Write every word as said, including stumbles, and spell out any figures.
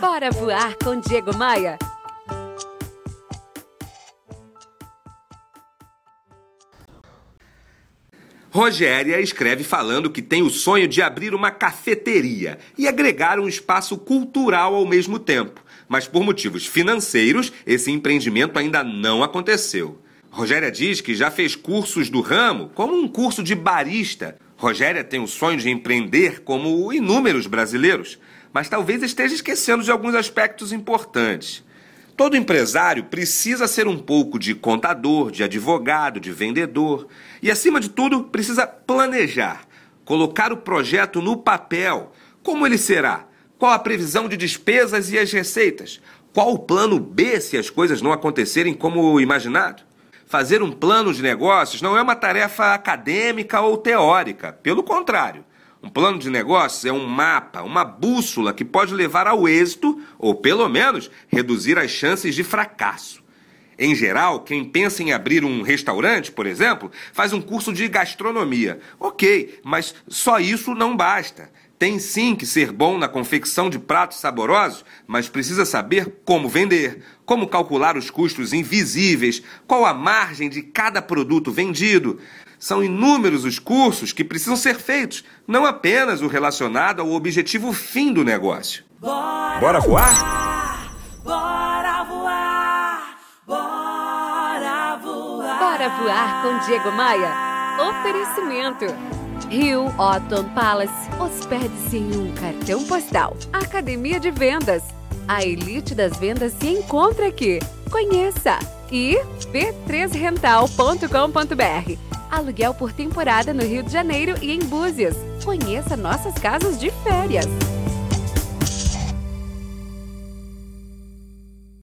Bora voar com Diego Maia. Rogéria escreve falando que tem o sonho de abrir uma cafeteria e agregar um espaço cultural ao mesmo tempo, mas por motivos financeiros esse empreendimento ainda não aconteceu. Rogéria diz que já fez cursos do ramo, como um curso de barista. Rogéria tem o sonho de empreender como inúmeros brasileiros, mas talvez esteja esquecendo de alguns aspectos importantes. Todo empresário precisa ser um pouco de contador, de advogado, de vendedor e, acima de tudo, precisa planejar, colocar o projeto no papel. Como ele será? Qual a previsão de despesas e as receitas? Qual o plano B se as coisas não acontecerem como imaginado? Fazer um plano de negócios não é uma tarefa acadêmica ou teórica, pelo contrário. Um plano de negócios é um mapa, uma bússola que pode levar ao êxito ou, pelo menos, reduzir as chances de fracasso. Em geral, quem pensa em abrir um restaurante, por exemplo, faz um curso de gastronomia. Ok, mas só isso não basta. Tem sim que ser bom na confecção de pratos saborosos, mas precisa saber como vender, como calcular os custos invisíveis, qual a margem de cada produto vendido. São inúmeros os cursos que precisam ser feitos, não apenas o relacionado ao objetivo fim do negócio. Bora, bora voar? Bora voar! Bora voar! Bora voar com Diego Maia. Oferecimento. Rio Autumn Palace, hospede-se em um cartão postal. Academia de Vendas. A elite das vendas se encontra aqui. Conheça! E i p três rental ponto com ponto b r. Aluguel por temporada no Rio de Janeiro e em Búzios. Conheça nossas casas de férias.